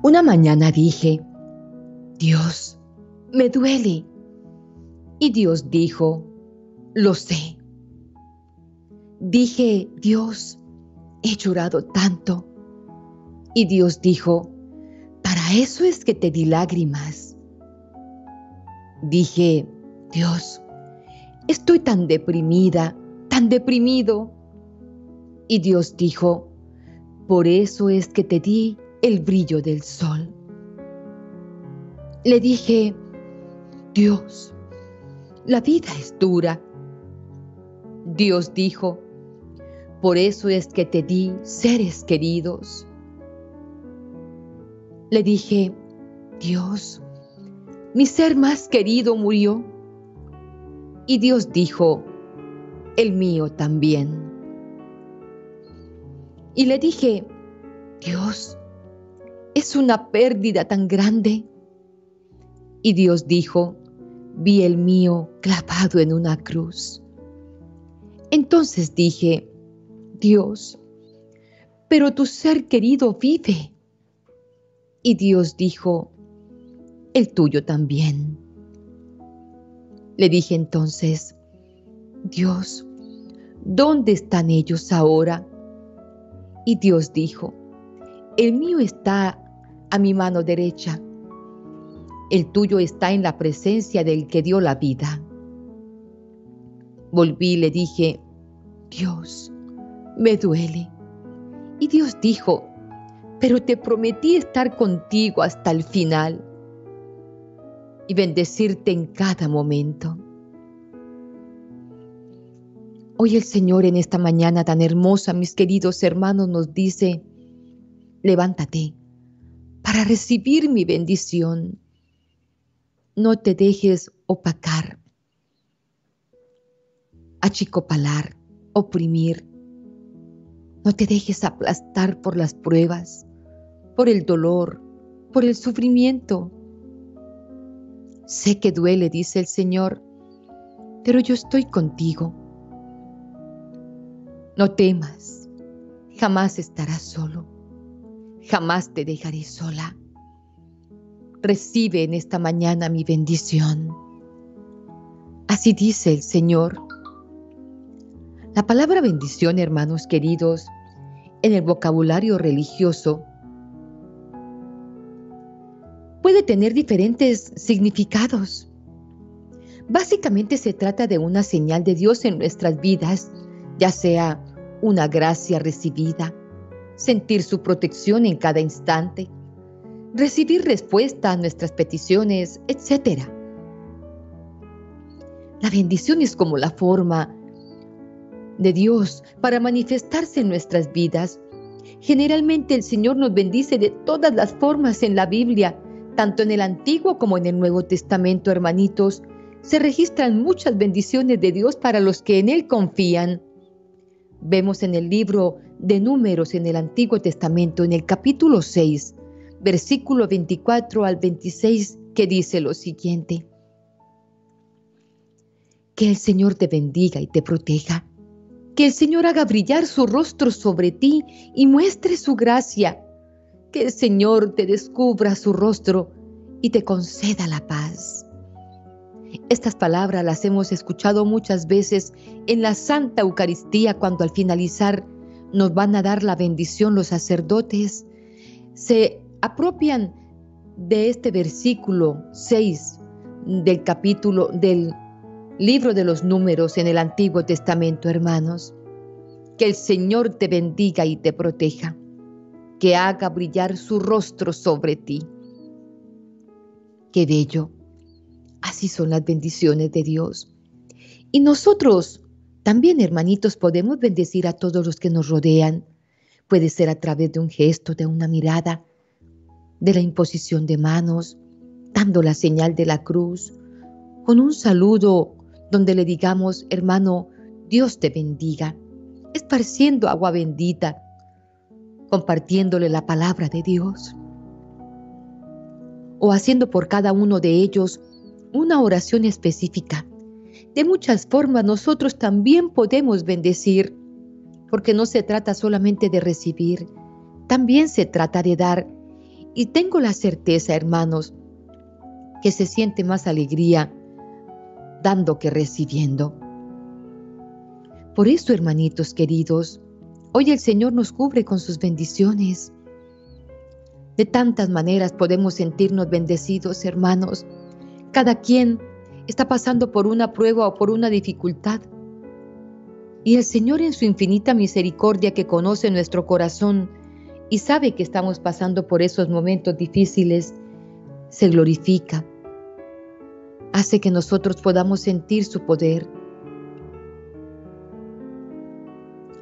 Una mañana dije, Dios, me duele. Y Dios dijo, lo sé. Dije, Dios, he llorado tanto. Y Dios dijo, para eso es que te di lágrimas. Dije, Dios, estoy tan deprimida, tan deprimido. Y Dios dijo, por eso es que te di el brillo del sol. Le dije, Dios, la vida es dura. Dios dijo, por eso es que te di seres queridos. Le dije, Dios, mi ser más querido murió. Y Dios dijo, el mío también. Y le dije, Dios, es una pérdida tan grande. Y Dios dijo, vi el mío clavado en una cruz. Entonces dije, Dios, pero tu ser querido vive. Y Dios dijo, el tuyo también. Le dije entonces, Dios, ¿dónde están ellos ahora? Y Dios dijo, el mío está a mi mano derecha. El tuyo está en la presencia del que dio la vida. Volví y le dije, Dios, me duele. Y Dios dijo, pero te prometí estar contigo hasta el final y bendecirte en cada momento. Hoy el Señor en esta mañana tan hermosa, mis queridos hermanos, nos dice, levántate para recibir mi bendición. No te dejes opacar, achicopalar, oprimir. No te dejes aplastar por las pruebas, por el dolor, por el sufrimiento. Sé que duele, dice el Señor, pero yo estoy contigo. No temas, jamás estarás solo, jamás te dejaré sola. Recibe en esta mañana mi bendición. Así dice el Señor. La palabra bendición, hermanos queridos, en el vocabulario religioso, puede tener diferentes significados. Básicamente se trata de una señal de Dios en nuestras vidas, ya sea una gracia recibida, sentir su protección en cada instante, recibir respuesta a nuestras peticiones, etc. La bendición es como la forma de Dios para manifestarse en nuestras vidas. Generalmente el Señor nos bendice de todas las formas en la Biblia. Tanto en el Antiguo como en el Nuevo Testamento, hermanitos, se registran muchas bendiciones de Dios para los que en Él confían. Vemos en el libro de Números en el Antiguo Testamento, en el capítulo 6, versículo 24 al 26, que dice lo siguiente. Que el Señor te bendiga y te proteja. Que el Señor haga brillar su rostro sobre ti y muestre su gracia. Que el Señor te descubra su rostro y te conceda la paz. Estas palabras las hemos escuchado muchas veces en la Santa Eucaristía, cuando al finalizar nos van a dar la bendición los sacerdotes. Se apropian de este versículo 6 del capítulo del libro de los Números en el Antiguo Testamento, hermanos. Que el Señor te bendiga y te proteja. Que haga brillar su rostro sobre ti. ¡Qué bello! Así son las bendiciones de Dios. Y nosotros también, hermanitos, podemos bendecir a todos los que nos rodean. Puede ser a través de un gesto, de una mirada, de la imposición de manos, dando la señal de la cruz, con un saludo donde le digamos, hermano, Dios te bendiga, esparciendo agua bendita, compartiéndole la palabra de Dios, o haciendo por cada uno de ellos una oración específica. De muchas formas nosotros también podemos bendecir, porque no se trata solamente de recibir, también se trata de dar, Y tengo la certeza, hermanos, que se siente más alegría dando que recibiendo. Por eso, hermanitos queridos, hoy el Señor nos cubre con sus bendiciones. De tantas maneras podemos sentirnos bendecidos, hermanos. Cada quien está pasando por una prueba o por una dificultad. Y el Señor, en su infinita misericordia, que conoce nuestro corazón y sabe que estamos pasando por esos momentos difíciles, se glorifica. Hace que nosotros podamos sentir su poder.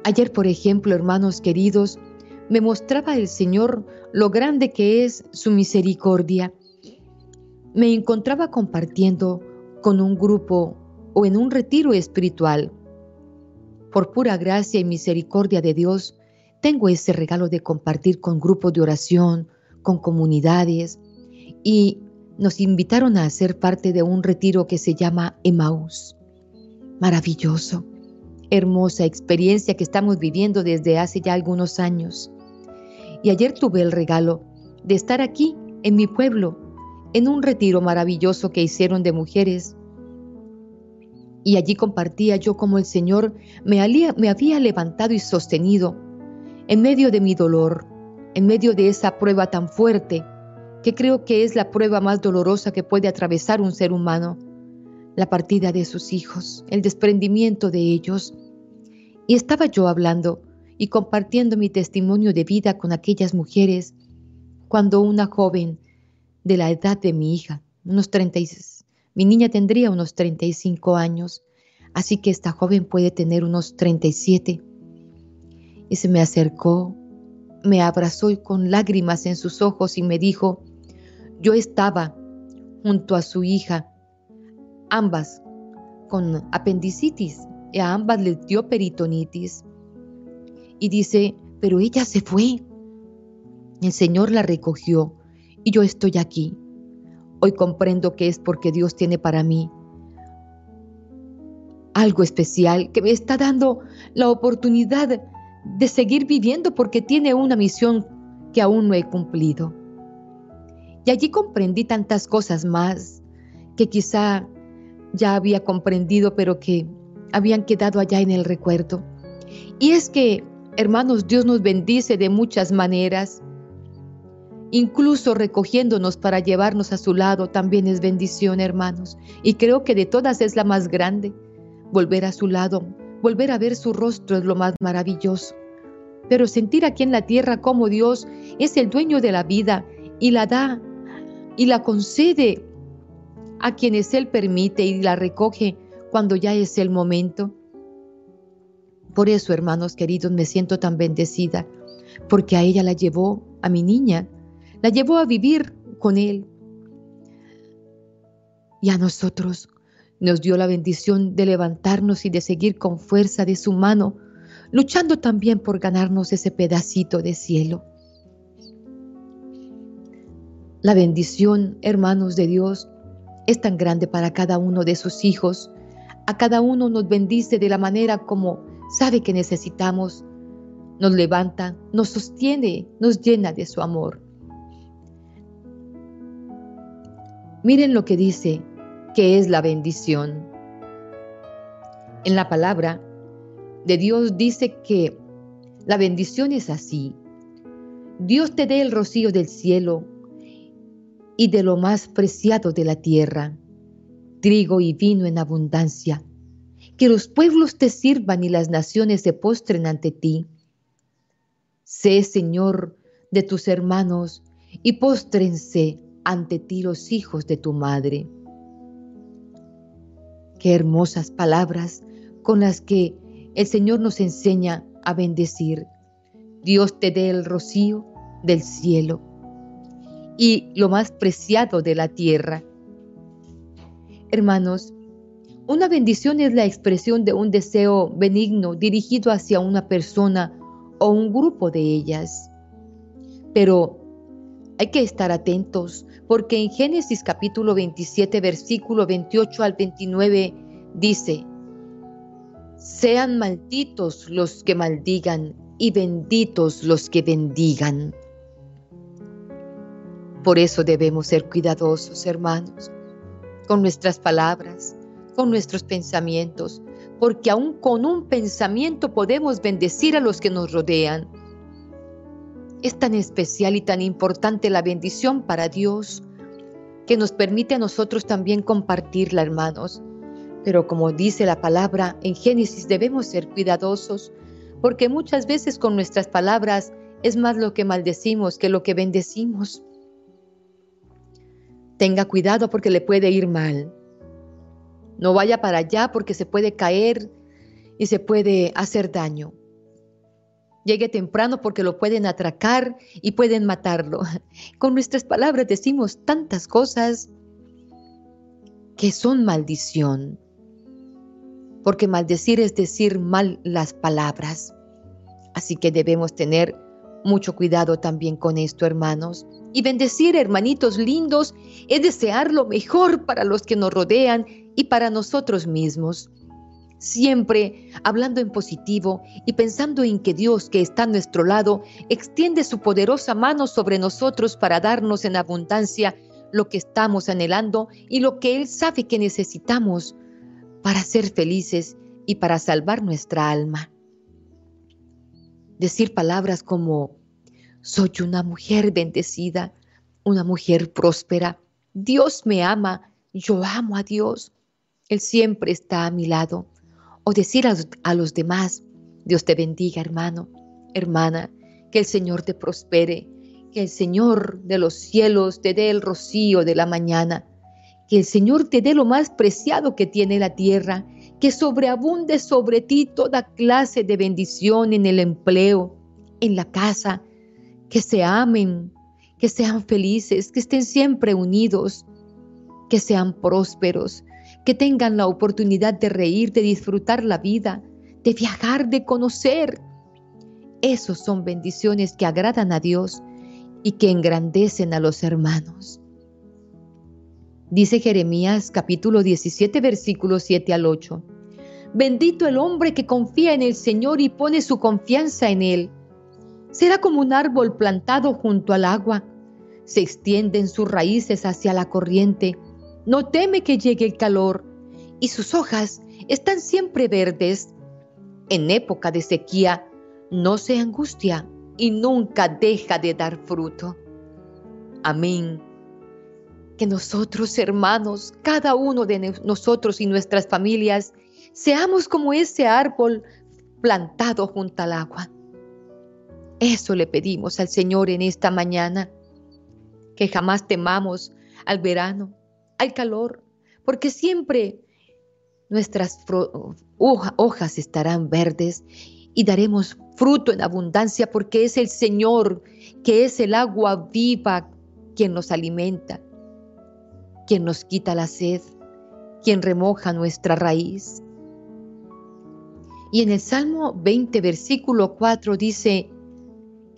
Ayer, por ejemplo, hermanos queridos, me mostraba el Señor lo grande que es su misericordia. Me encontraba compartiendo con un grupo o en un retiro espiritual. Por pura gracia y misericordia de Dios, tengo ese regalo de compartir con grupos de oración, con comunidades, y nos invitaron a hacer parte de un retiro que se llama Emaús. Maravilloso, hermosa experiencia que estamos viviendo desde hace ya algunos años. Y ayer tuve el regalo de estar aquí en mi pueblo, en un retiro maravilloso que hicieron de mujeres. Y allí compartía yo cómo el Señor me había levantado y sostenido en medio de mi dolor, en medio de esa prueba tan fuerte, que creo que es la prueba más dolorosa que puede atravesar un ser humano, la partida de sus hijos, el desprendimiento de ellos. Y estaba yo hablando y compartiendo mi testimonio de vida con aquellas mujeres, cuando una joven de la edad de mi hija, mi niña tendría unos 35 años, así que esta joven puede tener unos 37. Y se me acercó, me abrazó y con lágrimas en sus ojos y me dijo: yo estaba junto a su hija, ambas con apendicitis, y a ambas les dio peritonitis. Y dice, pero ella se fue. El Señor la recogió y yo estoy aquí. Hoy comprendo que es porque Dios tiene para mí algo especial, que me está dando la oportunidad de seguir viviendo porque tiene una misión que aún no he cumplido. Y allí comprendí tantas cosas más que quizá ya había comprendido, pero que habían quedado allá en el recuerdo. Y es que, hermanos, Dios nos bendice de muchas maneras. Incluso recogiéndonos para llevarnos a su lado también es bendición, hermanos. Y creo que de todas es la más grande. Volver a su lado, volver a ver su rostro es lo más maravilloso. Pero sentir aquí en la tierra cómo Dios es el dueño de la vida y la da y la concede a quienes Él permite y la recoge cuando ya es el momento. Por eso, hermanos queridos, me siento tan bendecida, porque a ella la llevó, a mi niña, la llevó a vivir con Él. Y a nosotros nos dio la bendición de levantarnos y de seguir con fuerza de su mano, luchando también por ganarnos ese pedacito de cielo. La bendición, hermanos de Dios, es tan grande para cada uno de sus hijos. A cada uno nos bendice de la manera como sabe que necesitamos. Nos levanta, nos sostiene, nos llena de su amor. Miren lo que dice que es la bendición. En la palabra de Dios dice que la bendición es así: Dios te dé el rocío del cielo y de lo más preciado de la tierra, trigo y vino en abundancia, que los pueblos te sirvan y las naciones se postren ante ti. Sé Señor de tus hermanos y póstrense ante ti los hijos de tu madre. Qué hermosas palabras con las que el Señor nos enseña a bendecir. Dios te dé el rocío del cielo y lo más preciado de la tierra. Hermanos, una bendición es la expresión de un deseo benigno dirigido hacia una persona o un grupo de ellas. Pero hay que estar atentos, porque en Génesis capítulo 27, versículo 28 al 29, dice: sean malditos los que maldigan y benditos los que bendigan. por eso debemos ser cuidadosos, hermanos, con nuestras palabras, con nuestros pensamientos, porque aún con un pensamiento podemos bendecir a los que nos rodean. Es tan especial y tan importante la bendición para Dios, que nos permite a nosotros también compartirla, hermanos. Pero como dice la palabra en Génesis, debemos ser cuidadosos, porque muchas veces con nuestras palabras es más lo que maldecimos que lo que bendecimos. Tenga cuidado porque le puede ir mal. No vaya para allá porque se puede caer y se puede hacer daño. Llegue temprano porque lo pueden atracar y pueden matarlo. Con nuestras palabras decimos tantas cosas que son maldición. Porque maldecir es decir mal las palabras. Así que debemos tener mucho cuidado también con esto, hermanos. Y bendecir, hermanitos lindos, es desear lo mejor para los que nos rodean y para nosotros mismos. Siempre hablando en positivo y pensando en que Dios, que está a nuestro lado, extiende su poderosa mano sobre nosotros para darnos en abundancia lo que estamos anhelando y lo que Él sabe que necesitamos para ser felices y para salvar nuestra alma. Decir palabras como: soy una mujer bendecida, una mujer próspera. Dios me ama, yo amo a Dios. Él siempre está a mi lado. O decir a los demás: Dios te bendiga, hermano, hermana, que el Señor te prospere, que el Señor de los cielos te dé el rocío de la mañana, que el Señor te dé lo más preciado que tiene la tierra, que sobreabunde sobre ti toda clase de bendición en el empleo, en la casa, que se amen, que sean felices, que estén siempre unidos, que sean prósperos, que tengan la oportunidad de reír, de disfrutar la vida, de viajar, de conocer. Esas son bendiciones que agradan a Dios y que engrandecen a los hermanos. Dice Jeremías capítulo 17, versículos 7 al 8. Bendito el hombre que confía en el Señor y pone su confianza en Él. Será como un árbol plantado junto al agua. Se extienden sus raíces hacia la corriente. No teme que llegue el calor, y sus hojas están siempre verdes. En época de sequía no se angustia y nunca deja de dar fruto. Amén. Que nosotros, hermanos, cada uno de nosotros y nuestras familias, seamos como ese árbol plantado junto al agua. Eso le pedimos al Señor en esta mañana, que jamás temamos al verano, al calor, porque siempre nuestras hojas estarán verdes y daremos fruto en abundancia, porque es el Señor, que es el agua viva, quien nos alimenta, quien nos quita la sed, quien remoja nuestra raíz. Y en el Salmo 20, versículo 4 dice: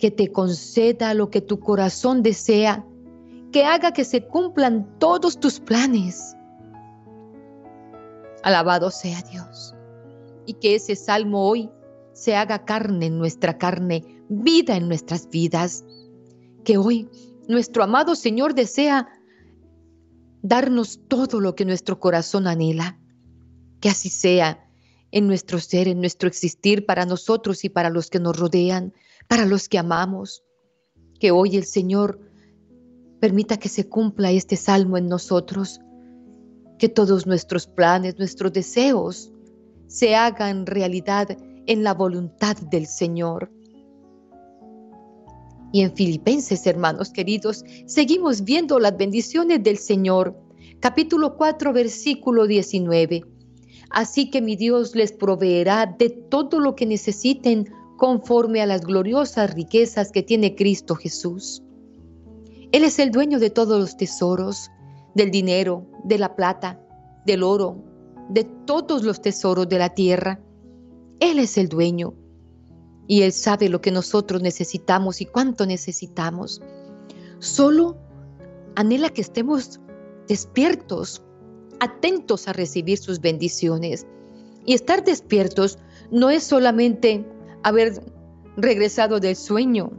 que te conceda lo que tu corazón desea, que haga que se cumplan todos tus planes. Alabado sea Dios. Y que ese salmo hoy se haga carne en nuestra carne, vida en nuestras vidas. Que hoy nuestro amado Señor desea darnos todo lo que nuestro corazón anhela. Que así sea en nuestro ser, en nuestro existir, para nosotros y para los que nos rodean, para los que amamos. Que hoy el Señor permita que se cumpla este salmo en nosotros, que todos nuestros planes, nuestros deseos se hagan realidad en la voluntad del Señor. Y en Filipenses, hermanos queridos, seguimos viendo las bendiciones del Señor. Capítulo 4, versículo 19. Así que mi Dios les proveerá de todo lo que necesiten, conforme a las gloriosas riquezas que tiene Cristo Jesús. Él es el dueño de todos los tesoros, del dinero, de la plata, del oro, de todos los tesoros de la tierra. Él es el dueño y Él sabe lo que nosotros necesitamos y cuánto necesitamos. Solo anhela que estemos despiertos, atentos a recibir sus bendiciones. Y estar despiertos no es solamente haber regresado del sueño,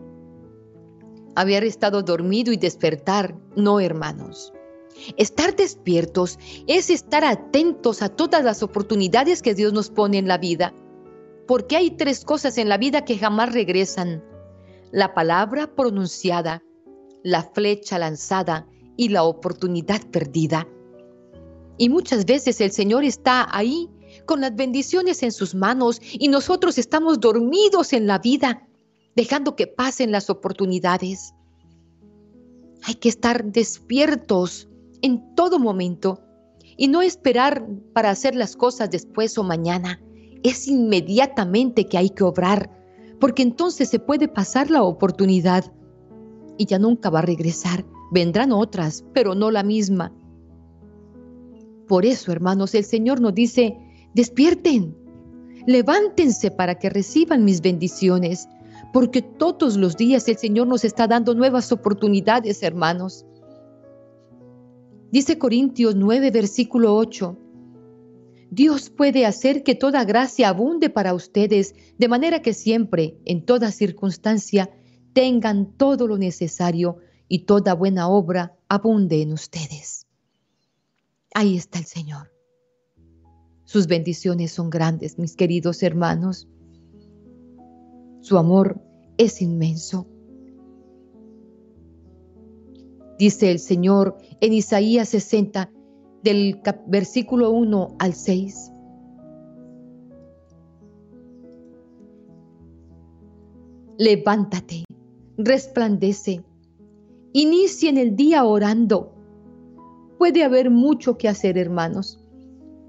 haber estado dormido y despertar. No, hermanos. Estar despiertos es estar atentos a todas las oportunidades que Dios nos pone en la vida. Porque hay tres cosas en la vida que jamás regresan: la palabra pronunciada, la flecha lanzada y la oportunidad perdida. Y muchas veces el Señor está ahí con las bendiciones en sus manos y nosotros estamos dormidos en la vida, dejando que pasen las oportunidades. Hay que estar despiertos en todo momento y no esperar para hacer las cosas después o mañana. Es inmediatamente que hay que obrar, porque entonces se puede pasar la oportunidad y ya nunca va a regresar. Vendrán otras, pero no la misma. Por eso, hermanos, el Señor nos dice: despierten, levántense para que reciban mis bendiciones, porque todos los días el Señor nos está dando nuevas oportunidades, hermanos. Dice Corintios 9, versículo 8, Dios puede hacer que toda gracia abunde para ustedes, de manera que siempre, en toda circunstancia, tengan todo lo necesario y toda buena obra abunde en ustedes. Ahí está el Señor. Sus bendiciones son grandes, mis queridos hermanos. Su amor es inmenso. Dice el Señor en Isaías 60, del versículo 1 al 6. Levántate, resplandece, inicie en el día orando. Puede haber mucho que hacer, hermanos,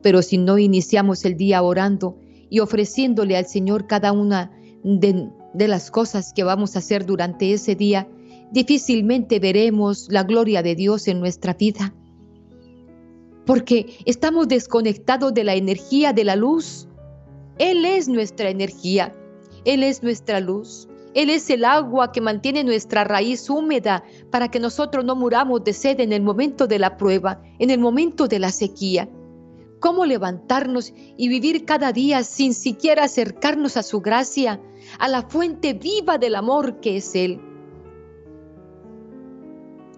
pero si no iniciamos el día orando y ofreciéndole al Señor cada una de las cosas que vamos a hacer durante ese día, difícilmente veremos la gloria de Dios en nuestra vida, porque estamos desconectados de la energía de la luz. Él es nuestra energía, Él es nuestra luz, Él es el agua que mantiene nuestra raíz húmeda para que nosotros no muramos de sed en el momento de la prueba, en el momento de la sequía. ¿Cómo levantarnos y vivir cada día sin siquiera acercarnos a su gracia, a la fuente viva del amor que es Él?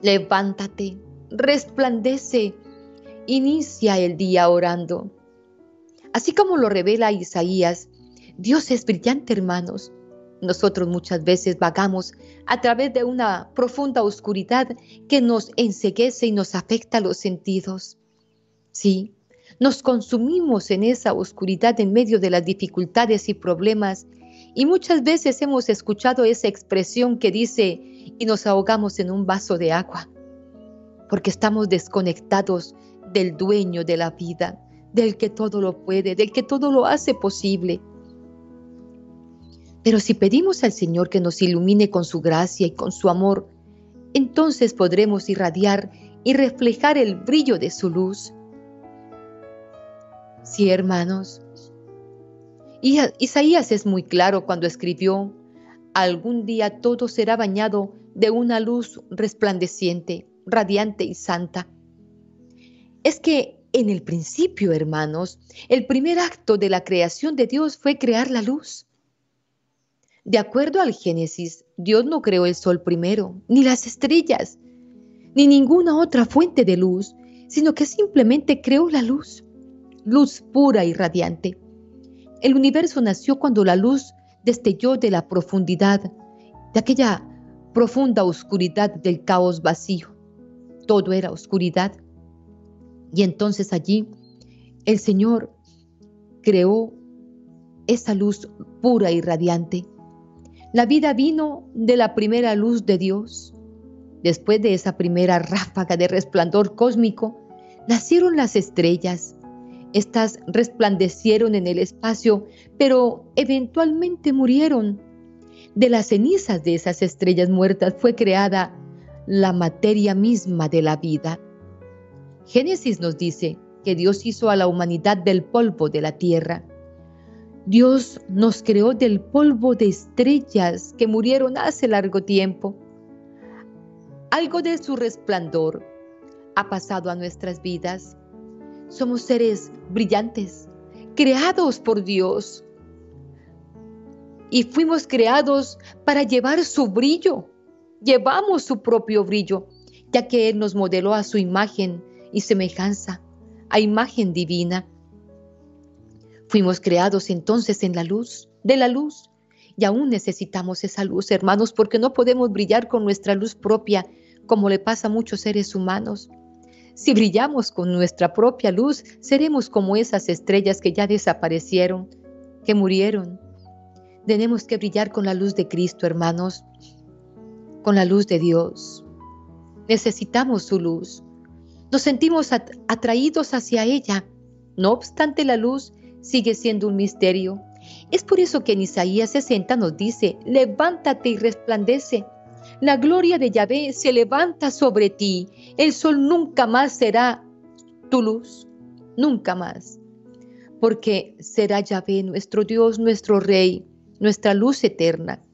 Levántate, resplandece, inicia el día orando. Así como lo revela Isaías, Dios es brillante, hermanos. Nosotros muchas veces vagamos a través de una profunda oscuridad que nos enceguece y nos afecta los sentidos. Sí, nos consumimos en esa oscuridad en medio de las dificultades y problemas, y muchas veces hemos escuchado esa expresión que dice: y nos ahogamos en un vaso de agua, porque estamos desconectados del dueño de la vida, del que todo lo puede, del que todo lo hace posible. Pero si pedimos al Señor que nos ilumine con su gracia y con su amor, entonces podremos irradiar y reflejar el brillo de su luz. Sí, hermanos, Isaías es muy claro cuando escribió: algún día todo será bañado de una luz resplandeciente, radiante y santa. Es que en el principio, hermanos, el primer acto de la creación de Dios fue crear la luz. De acuerdo al Génesis, Dios no creó el sol primero, ni las estrellas, ni ninguna otra fuente de luz, sino que simplemente creó la luz, luz pura y radiante. El universo nació cuando la luz destelló de la profundidad, de aquella profunda oscuridad del caos vacío. Todo era oscuridad. Y entonces allí el Señor creó esa luz pura y radiante. La vida vino de la primera luz de Dios. Después de esa primera ráfaga de resplandor cósmico, nacieron las estrellas. Estas resplandecieron en el espacio, pero eventualmente murieron. De las cenizas de esas estrellas muertas fue creada la materia misma de la vida. Génesis nos dice que Dios hizo a la humanidad del polvo de la tierra. Dios nos creó del polvo de estrellas que murieron hace largo tiempo. Algo de su resplandor ha pasado a nuestras vidas. Somos seres brillantes, creados por Dios. Y fuimos creados para llevar su brillo, llevamos su propio brillo, ya que Él nos modeló a su imagen y semejanza, a imagen divina. Fuimos creados entonces en la luz, de la luz, y aún necesitamos esa luz, hermanos, porque no podemos brillar con nuestra luz propia, como le pasa a muchos seres humanos. Si brillamos con nuestra propia luz, seremos como esas estrellas que ya desaparecieron, que murieron. Tenemos que brillar con la luz de Cristo, hermanos, con la luz de Dios. Necesitamos su luz. Nos sentimos atraídos hacia ella. No obstante, la luz sigue siendo un misterio. Es por eso que en Isaías 60 nos dice: levántate y resplandece. La gloria de Yahvé se levanta sobre ti. El sol nunca más será tu luz, nunca más. Porque será Yahvé, nuestro Dios, nuestro Rey, nuestra luz eterna.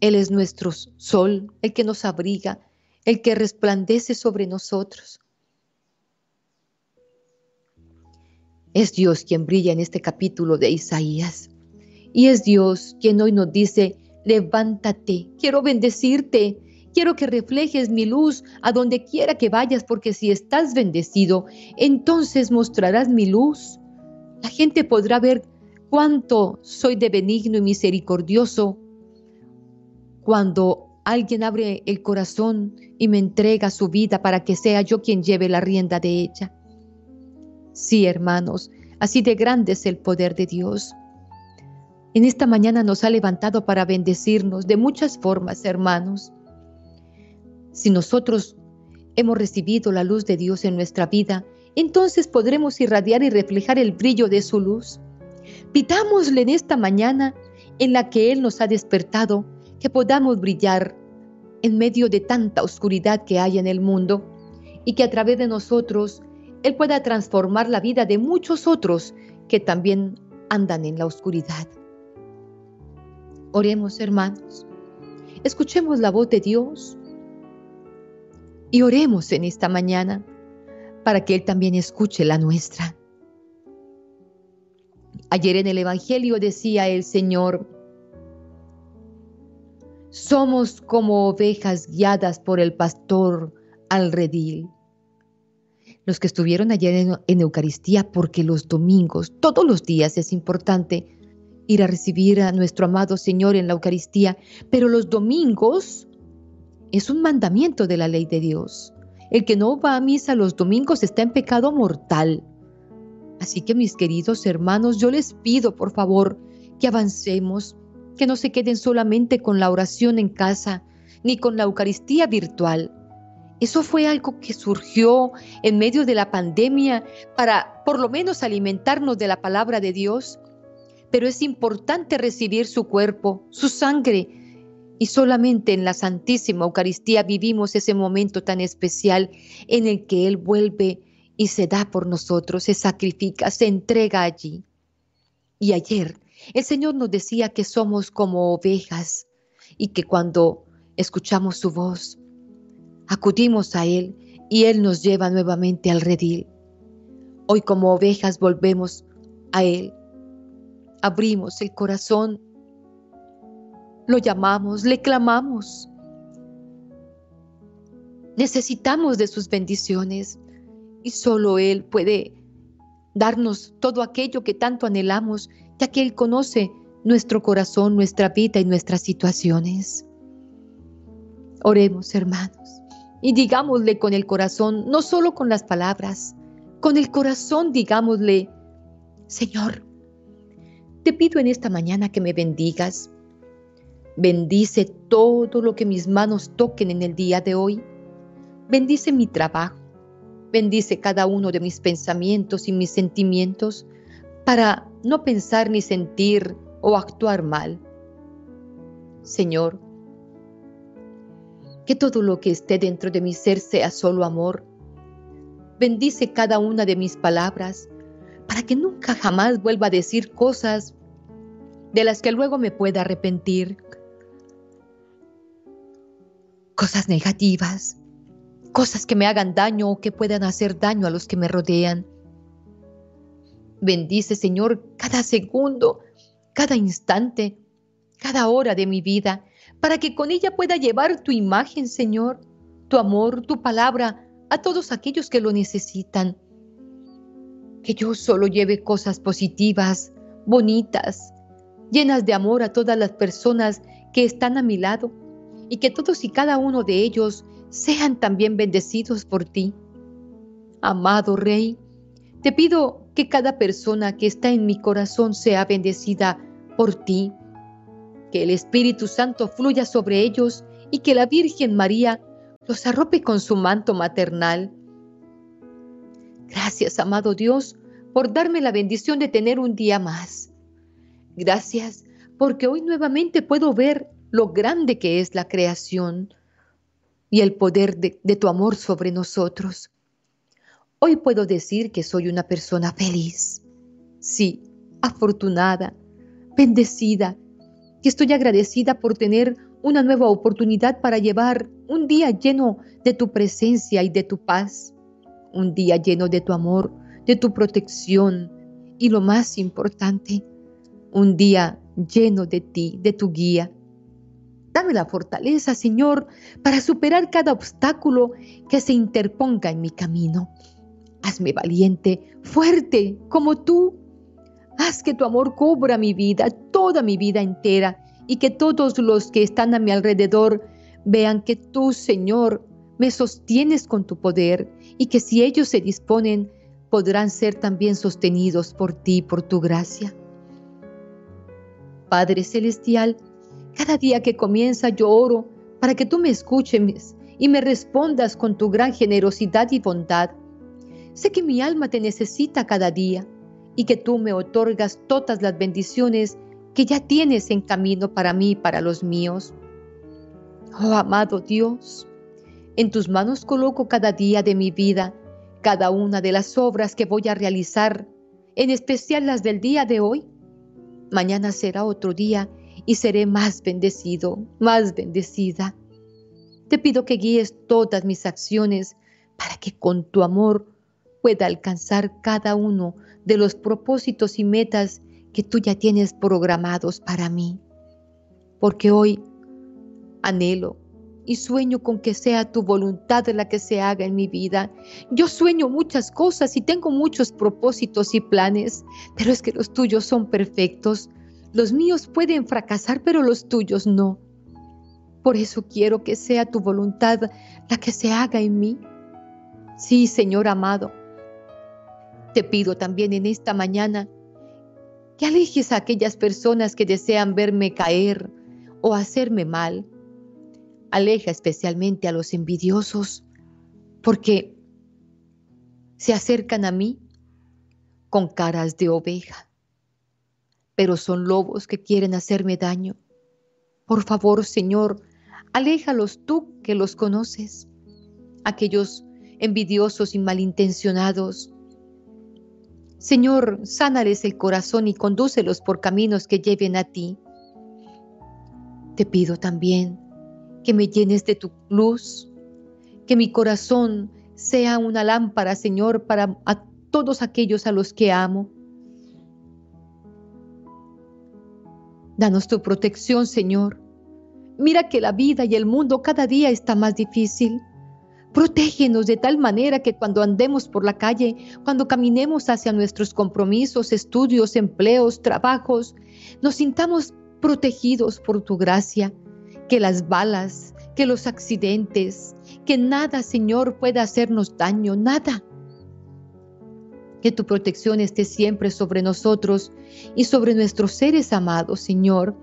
Él es nuestro sol, el que nos abriga, el que resplandece sobre nosotros. Es Dios quien brilla en este capítulo de Isaías. Y es Dios quien hoy nos dice: levántate, quiero bendecirte, quiero que reflejes mi luz a donde quiera que vayas, porque si estás bendecido, entonces mostrarás mi luz. La gente podrá ver cuánto soy de benigno y misericordioso cuando alguien abre el corazón y me entrega su vida para que sea yo quien lleve la rienda de ella. Sí, hermanos, así de grande es el poder de Dios. En esta mañana nos ha levantado para bendecirnos de muchas formas, hermanos. Si nosotros hemos recibido la luz de Dios en nuestra vida, entonces podremos irradiar y reflejar el brillo de su luz. Pidámosle en esta mañana en la que Él nos ha despertado que podamos brillar en medio de tanta oscuridad que hay en el mundo y que a través de nosotros Él pueda transformar la vida de muchos otros que también andan en la oscuridad. Oremos, hermanos. Escuchemos la voz de Dios y oremos en esta mañana para que Él también escuche la nuestra. Ayer en el Evangelio decía el Señor: somos como ovejas guiadas por el pastor al redil. Los que estuvieron ayer en Eucaristía, porque los domingos, todos los días es importante ir a recibir a nuestro amado Señor en la Eucaristía, pero los domingos es un mandamiento de la ley de Dios. El que no va a misa los domingos está en pecado mortal. Así que, mis queridos hermanos, yo les pido, por favor, que avancemos, que no se queden solamente con la oración en casa, ni con la Eucaristía virtual. Eso fue algo que surgió en medio de la pandemia para, por lo menos, alimentarnos de la palabra de Dios. Pero es importante recibir su cuerpo, su sangre, y solamente en la Santísima Eucaristía vivimos ese momento tan especial en el que Él vuelve y se da por nosotros, se sacrifica, se entrega allí. Y ayer el Señor nos decía que somos como ovejas y que cuando escuchamos su voz, acudimos a Él y Él nos lleva nuevamente al redil. Hoy como ovejas volvemos a Él. Abrimos el corazón, lo llamamos, le clamamos. Necesitamos de sus bendiciones y solo Él puede darnos todo aquello que tanto anhelamos, ya que Él conoce nuestro corazón, nuestra vida y nuestras situaciones. Oremos, hermanos, y digámosle con el corazón, no solo con las palabras, con el corazón digámosle: Señor, te pido en esta mañana que me bendigas. Bendice todo lo que mis manos toquen en el día de hoy. Bendice mi trabajo. Bendice cada uno de mis pensamientos y mis sentimientos para no pensar ni sentir o actuar mal. Señor, que todo lo que esté dentro de mi ser sea solo amor. Bendice cada una de mis palabras para que nunca jamás vuelva a decir cosas de las que luego me pueda arrepentir. Cosas negativas, cosas que me hagan daño o que puedan hacer daño a los que me rodean. Bendice, Señor, cada segundo, cada instante, cada hora de mi vida, para que con ella pueda llevar tu imagen, Señor, tu amor, tu palabra, a todos aquellos que lo necesitan. Que yo solo lleve cosas positivas, bonitas, llenas de amor a todas las personas que están a mi lado, y que todos y cada uno de ellos sean también bendecidos por ti. Amado Rey, te pido que cada persona que está en mi corazón sea bendecida por ti, que el Espíritu Santo fluya sobre ellos y que la Virgen María los arrope con su manto maternal. Gracias, amado Dios, por darme la bendición de tener un día más. Gracias, porque hoy nuevamente puedo ver lo grande que es la creación y el poder de tu amor sobre nosotros. Hoy puedo decir que soy una persona feliz, sí, afortunada, bendecida, que estoy agradecida por tener una nueva oportunidad para llevar un día lleno de tu presencia y de tu paz, un día lleno de tu amor, de tu protección y, lo más importante, un día lleno de ti, de tu guía. Dame la fortaleza, Señor, para superar cada obstáculo que se interponga en mi camino. Hazme valiente, fuerte, como tú. Haz que tu amor cubra mi vida, toda mi vida entera, y que todos los que están a mi alrededor vean que tú, Señor, me sostienes con tu poder, y que si ellos se disponen, podrán ser también sostenidos por ti, por tu gracia. Padre Celestial, cada día que comienza yo oro para que tú me escuches y me respondas con tu gran generosidad y bondad. Sé que mi alma te necesita cada día y que tú me otorgas todas las bendiciones que ya tienes en camino para mí y para los míos. Oh, amado Dios, en tus manos coloco cada día de mi vida, cada una de las obras que voy a realizar, en especial las del día de hoy. Mañana será otro día y seré más bendecido, más bendecida. Te pido que guíes todas mis acciones para que con tu amor pueda alcanzar cada uno de los propósitos y metas que tú ya tienes programados para mí. Porque hoy anhelo y sueño con que sea tu voluntad la que se haga en mi vida. Yo sueño muchas cosas y tengo muchos propósitos y planes, pero es que los tuyos son perfectos. Los míos pueden fracasar, pero los tuyos no. Por eso quiero que sea tu voluntad la que se haga en mí. Sí, Señor amado, te pido también en esta mañana que alejes a aquellas personas que desean verme caer o hacerme mal. Aleja especialmente a los envidiosos, porque se acercan a mí con caras de oveja, pero son lobos que quieren hacerme daño. Por favor, Señor, aléjalos tú que los conoces. Aquellos envidiosos y malintencionados, Señor, sánales el corazón y condúcelos por caminos que lleven a ti. Te pido también que me llenes de tu luz, que mi corazón sea una lámpara, Señor, para a todos aquellos a los que amo. Danos tu protección, Señor. Mira que la vida y el mundo cada día está más difícil. Protégenos de tal manera que cuando andemos por la calle, cuando caminemos hacia nuestros compromisos, estudios, empleos, trabajos, nos sintamos protegidos por tu gracia. Que las balas, que los accidentes, que nada, Señor, pueda hacernos daño, nada. Que tu protección esté siempre sobre nosotros y sobre nuestros seres amados, Señor.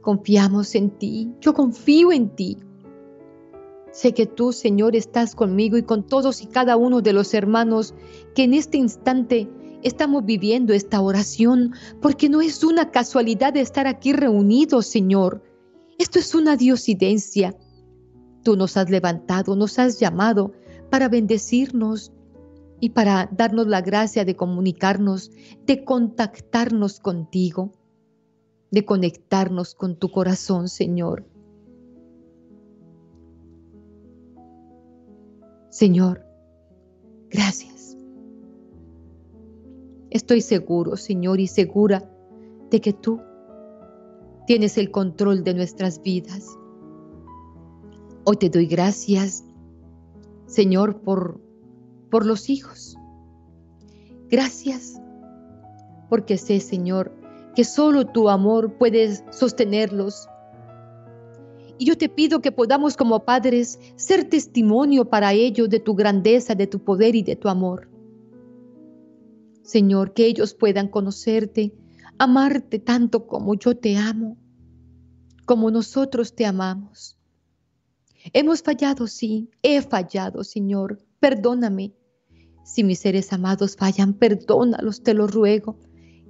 Confiamos en ti, yo confío en ti. Sé que tú, Señor, estás conmigo y con todos y cada uno de los hermanos que en este instante estamos viviendo esta oración, porque no es una casualidad de estar aquí reunidos, Señor. Esto es una diosidencia. Tú nos has levantado, nos has llamado para bendecirnos y para darnos la gracia de comunicarnos, de contactarnos contigo, de conectarnos con tu corazón, Señor. Señor, gracias. Estoy seguro, Señor, y segura de que tú Tienes el control de nuestras vidas. Hoy te doy gracias, Señor, por los hijos. Gracias, porque sé, Señor, que solo tu amor puede sostenerlos. Y yo te pido que podamos como padres ser testimonio para ellos de tu grandeza, de tu poder y de tu amor. Señor, que ellos puedan conocerte, amarte tanto como yo te amo, como nosotros te amamos. Hemos fallado, sí, he fallado, Señor, perdóname. Si mis seres amados fallan, perdónalos, te lo ruego.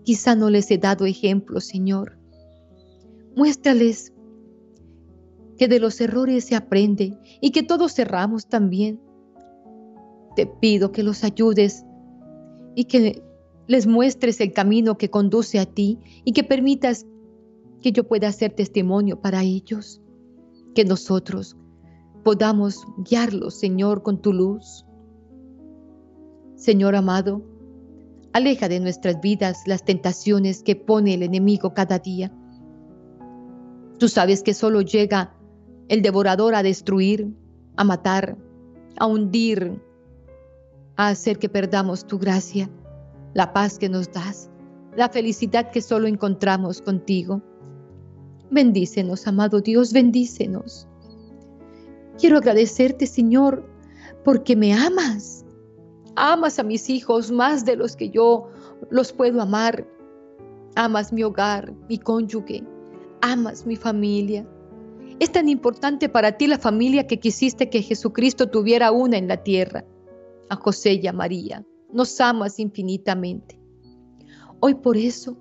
Quizá no les he dado ejemplo, Señor. Muéstrales que de los errores se aprende y que todos erramos también. Te pido que los ayudes y que les muestres el camino que conduce a ti y que permitas que yo pueda ser testimonio para ellos, que nosotros podamos guiarlos, Señor, con tu luz. Señor amado, aleja de nuestras vidas las tentaciones que pone el enemigo cada día. Tú sabes que solo llega el devorador a destruir, a matar, a hundir, a hacer que perdamos tu gracia, la paz que nos das, la felicidad que solo encontramos contigo. Bendícenos, amado Dios, bendícenos. Quiero agradecerte, Señor, porque me amas. Amas a mis hijos más de los que yo los puedo amar. Amas mi hogar, mi cónyuge. Amas mi familia. Es tan importante para ti la familia que quisiste que Jesucristo tuviera una en la tierra. A José y a María. Nos amas infinitamente. Hoy por eso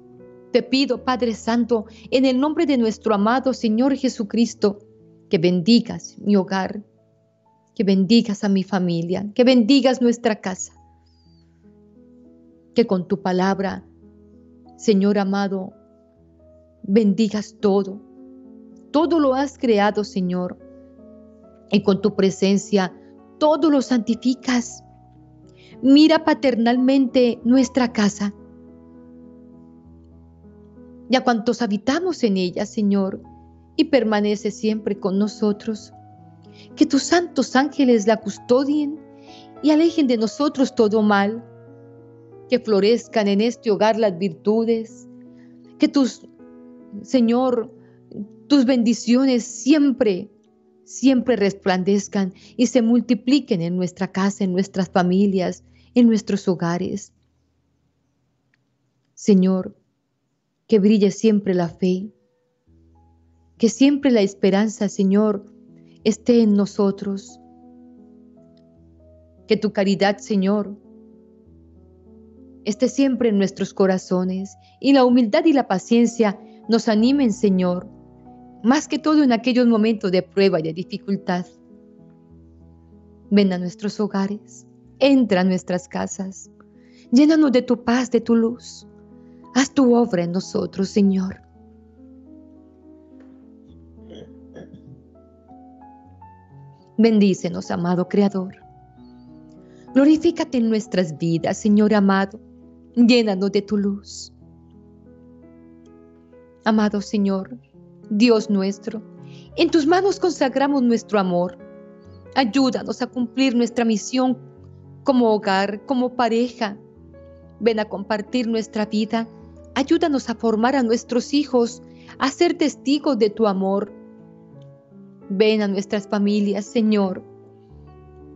te pido, Padre Santo, en el nombre de nuestro amado Señor Jesucristo, que bendigas mi hogar, que bendigas a mi familia, que bendigas nuestra casa. Que con tu palabra, Señor amado, bendigas todo. Todo lo has creado, Señor. Y con tu presencia, todo lo santificas. Mira paternalmente nuestra casa y a cuantos habitamos en ella, Señor, y permanece siempre con nosotros. Que tus santos ángeles la custodien y alejen de nosotros todo mal. Que florezcan en este hogar las virtudes. Que tus, Señor, tus bendiciones siempre, siempre resplandezcan y se multipliquen en nuestra casa, en nuestras familias, en nuestros hogares. Señor, que brille siempre la fe, que siempre la esperanza, Señor, esté en nosotros. Que tu caridad, Señor, esté siempre en nuestros corazones y la humildad y la paciencia nos animen, Señor, más que todo en aquellos momentos de prueba y de dificultad. Ven a nuestros hogares, entra a nuestras casas, llénanos de tu paz, de tu luz. Haz tu obra en nosotros, Señor. Bendícenos, amado Creador. Glorifícate en nuestras vidas, Señor amado. Llénanos de tu luz. Amado Señor, Dios nuestro, en tus manos consagramos nuestro amor. Ayúdanos a cumplir nuestra misión como hogar, como pareja. Ven a compartir nuestra vida. Ayúdanos a formar a nuestros hijos, a ser testigos de tu amor. Ven a nuestras familias, Señor,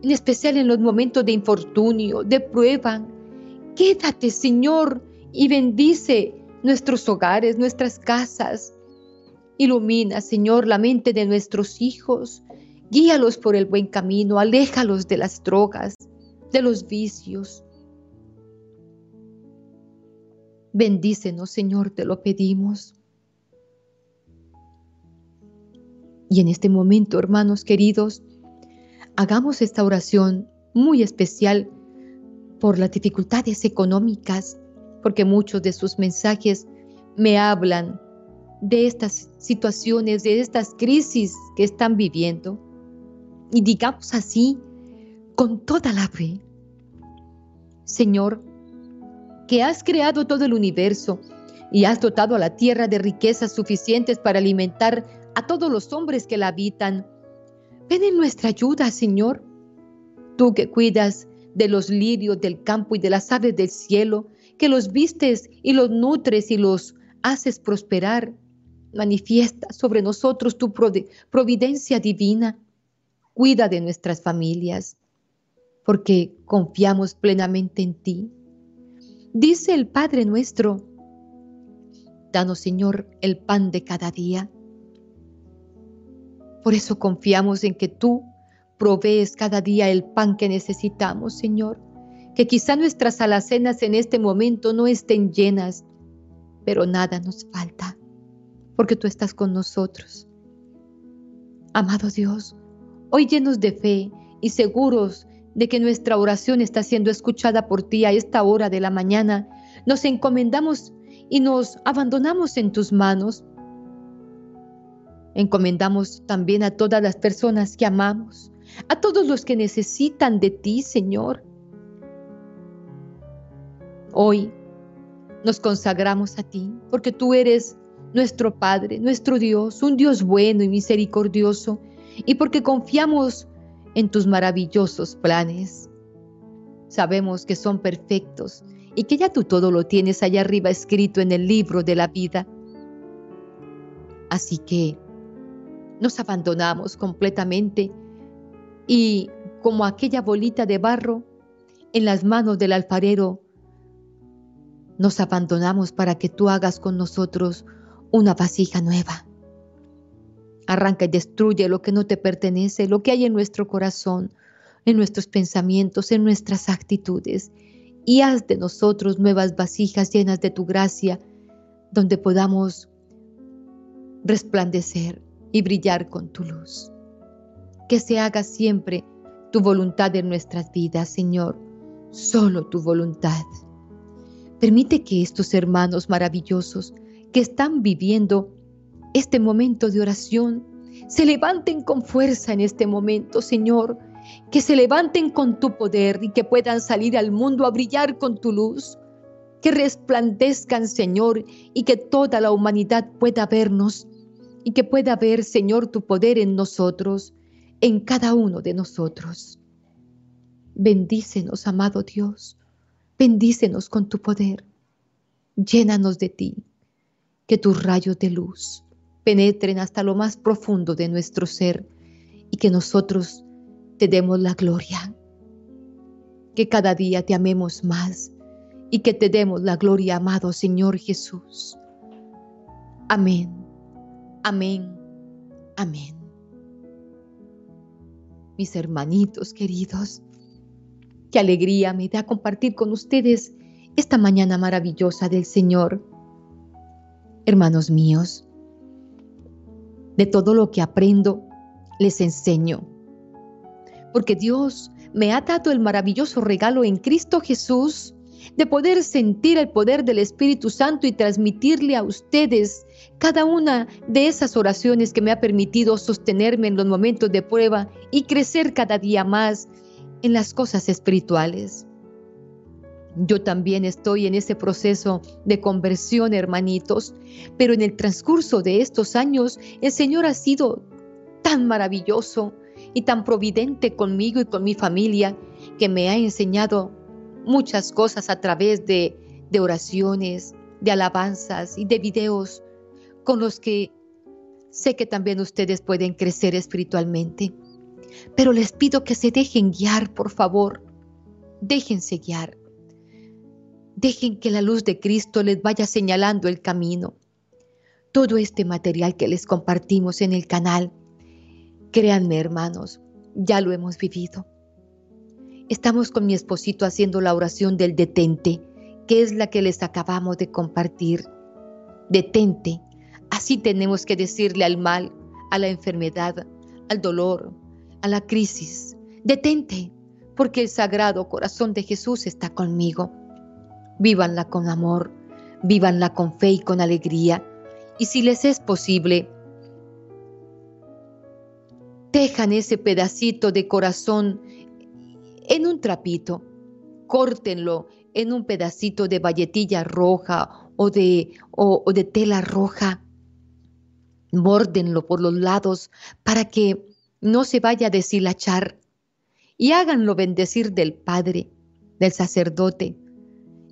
en especial en los momentos de infortunio, de prueba. Quédate, Señor, y bendice nuestros hogares, nuestras casas. Ilumina, Señor, la mente de nuestros hijos. Guíalos por el buen camino, aléjalos de las drogas, de los vicios. Bendícenos, Señor, te lo pedimos. Y en este momento, hermanos queridos, hagamos esta oración muy especial por las dificultades económicas, porque muchos de sus mensajes me hablan de estas situaciones, de estas crisis que están viviendo. Y digamos así, con toda la fe, Señor, que has creado todo el universo, y has dotado a la tierra de riquezas suficientes para alimentar a todos los hombres que la habitan. Ven en nuestra ayuda, Señor. Tú que cuidas de los lirios del campo y de las aves del cielo, que los vistes y los nutres y los haces prosperar, manifiesta sobre nosotros tu providencia divina. Cuida de nuestras familias, porque confiamos plenamente en ti. Dice el Padre nuestro: danos, Señor, el pan de cada día. Por eso confiamos en que tú provees cada día el pan que necesitamos, Señor, que quizá nuestras alacenas en este momento no estén llenas, pero nada nos falta, porque tú estás con nosotros. Amado Dios, hoy llenos de fe y seguros de que nuestra oración está siendo escuchada por ti a esta hora de la mañana, nos encomendamos y nos abandonamos en tus manos. Encomendamos también a todas las personas que amamos, a todos los que necesitan de ti, Señor. Hoy nos consagramos a ti, porque tú eres nuestro Padre, nuestro Dios, un Dios bueno y misericordioso, y porque confiamos en tus maravillosos planes. Sabemos que son perfectos y que ya tú todo lo tienes allá arriba escrito en el libro de la vida. Así que nos abandonamos completamente y, como aquella bolita de barro en las manos del alfarero, nos abandonamos para que tú hagas con nosotros una vasija nueva. Arranca y destruye lo que no te pertenece, lo que hay en nuestro corazón, en nuestros pensamientos, en nuestras actitudes, y haz de nosotros nuevas vasijas llenas de tu gracia, donde podamos resplandecer y brillar con tu luz. Que se haga siempre tu voluntad en nuestras vidas, Señor, solo tu voluntad. Permite que estos hermanos maravillosos que están viviendo este momento de oración se levanten con fuerza en este momento, Señor, que se levanten con tu poder y que puedan salir al mundo a brillar con tu luz, que resplandezcan, Señor, y que toda la humanidad pueda vernos y que pueda ver, Señor, tu poder en nosotros, en cada uno de nosotros. Bendícenos, amado Dios. Bendícenos con tu poder, llénanos de ti, que tus rayos de luz penetren hasta lo más profundo de nuestro ser y que nosotros te demos la gloria. Que cada día te amemos más y que te demos la gloria, amado Señor Jesús. Amén, amén, amén. Mis hermanitos queridos, qué alegría me da compartir con ustedes esta mañana maravillosa del Señor. Hermanos míos, de todo lo que aprendo, les enseño, porque Dios me ha dado el maravilloso regalo en Cristo Jesús de poder sentir el poder del Espíritu Santo y transmitirle a ustedes cada una de esas oraciones que me ha permitido sostenerme en los momentos de prueba y crecer cada día más en las cosas espirituales. Yo también estoy en ese proceso de conversión, hermanitos, pero en el transcurso de estos años, el Señor ha sido tan maravilloso y tan providente conmigo y con mi familia, que me ha enseñado muchas cosas a través de oraciones, de alabanzas y de videos con los que sé que también ustedes pueden crecer espiritualmente. Pero les pido que se dejen guiar, por favor. Déjense guiar. Dejen que la luz de Cristo les vaya señalando el camino. Todo este material que les compartimos en el canal, créanme, hermanos, ya lo hemos vivido. Estamos con mi esposito haciendo la oración del detente, que es la que les acabamos de compartir. Detente. Así tenemos que decirle al mal, a la enfermedad, al dolor, a la crisis. Detente, porque el Sagrado Corazón de Jesús está conmigo. Vívanla con amor, vívanla con fe y con alegría. Y si les es posible, tejan ese pedacito de corazón en un trapito, córtenlo en un pedacito de bayetilla roja o de tela roja. Mórdenlo por los lados para que no se vaya a deshilachar, y háganlo bendecir del padre, del sacerdote,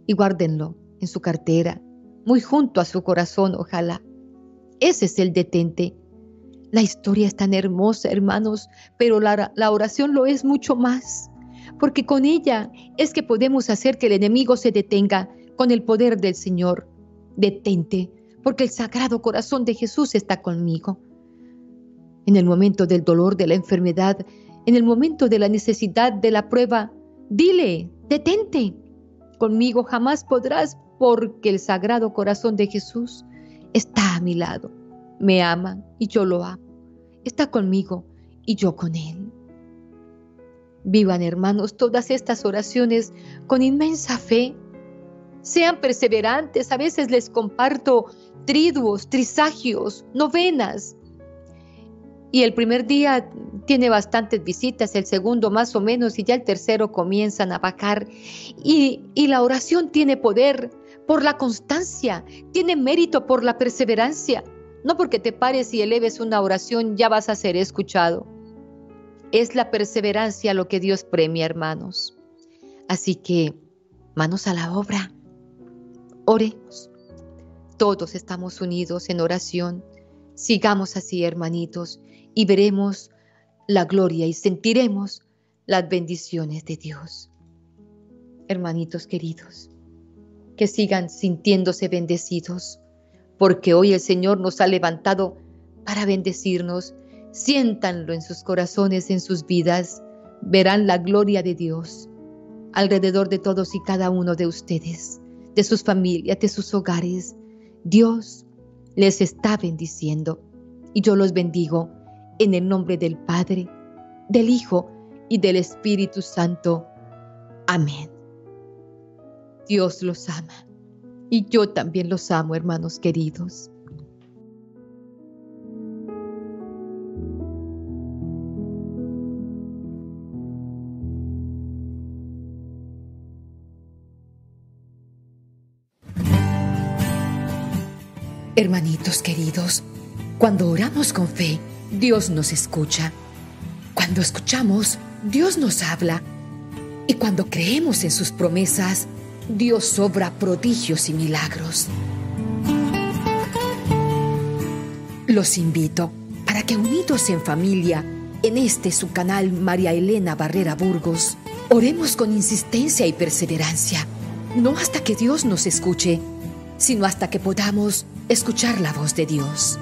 y guárdenlo en su cartera, muy junto a su corazón, ojalá. Ese es el detente. La historia es tan hermosa, hermanos, pero la oración lo es mucho más, porque con ella es que podemos hacer que el enemigo se detenga con el poder del Señor. Detente, porque el Sagrado Corazón de Jesús está conmigo. En el momento del dolor, de la enfermedad, en el momento de la necesidad, de la prueba, dile, detente. Conmigo jamás podrás, porque el Sagrado Corazón de Jesús está a mi lado. Me ama y yo lo amo. Está conmigo y yo con él. Vivan, hermanos, todas estas oraciones con inmensa fe. Sean perseverantes. A veces les comparto triduos, trisagios, novenas. Y el primer día tiene bastantes visitas, el segundo más o menos, y ya el tercero comienzan a bajar. Y la oración tiene poder por la constancia, tiene mérito por la perseverancia. No porque te pares y eleves una oración ya vas a ser escuchado. Es la perseverancia lo que Dios premia, hermanos. Así que, manos a la obra. Oremos. Todos estamos unidos en oración. Sigamos así, hermanitos, y veremos la gloria y sentiremos las bendiciones de Dios. Hermanitos queridos, que sigan sintiéndose bendecidos, porque hoy el Señor nos ha levantado para bendecirnos. Siéntanlo en sus corazones, en sus vidas. Verán la gloria de Dios alrededor de todos y cada uno de ustedes, de sus familias, de sus hogares. Dios les está bendiciendo, y yo los bendigo en el nombre del Padre, del Hijo y del Espíritu Santo. Amén. Dios los ama, y yo también los amo, hermanos queridos. Hermanitos queridos, cuando oramos con fe, Dios nos escucha. Cuando escuchamos, Dios nos habla. Y cuando creemos en sus promesas, Dios obra prodigios y milagros. Los invito para que, unidos en familia, en este su canal María Elena Barrera Burgos, oremos con insistencia y perseverancia, no hasta que Dios nos escuche, sino hasta que podamos escuchar la voz de Dios.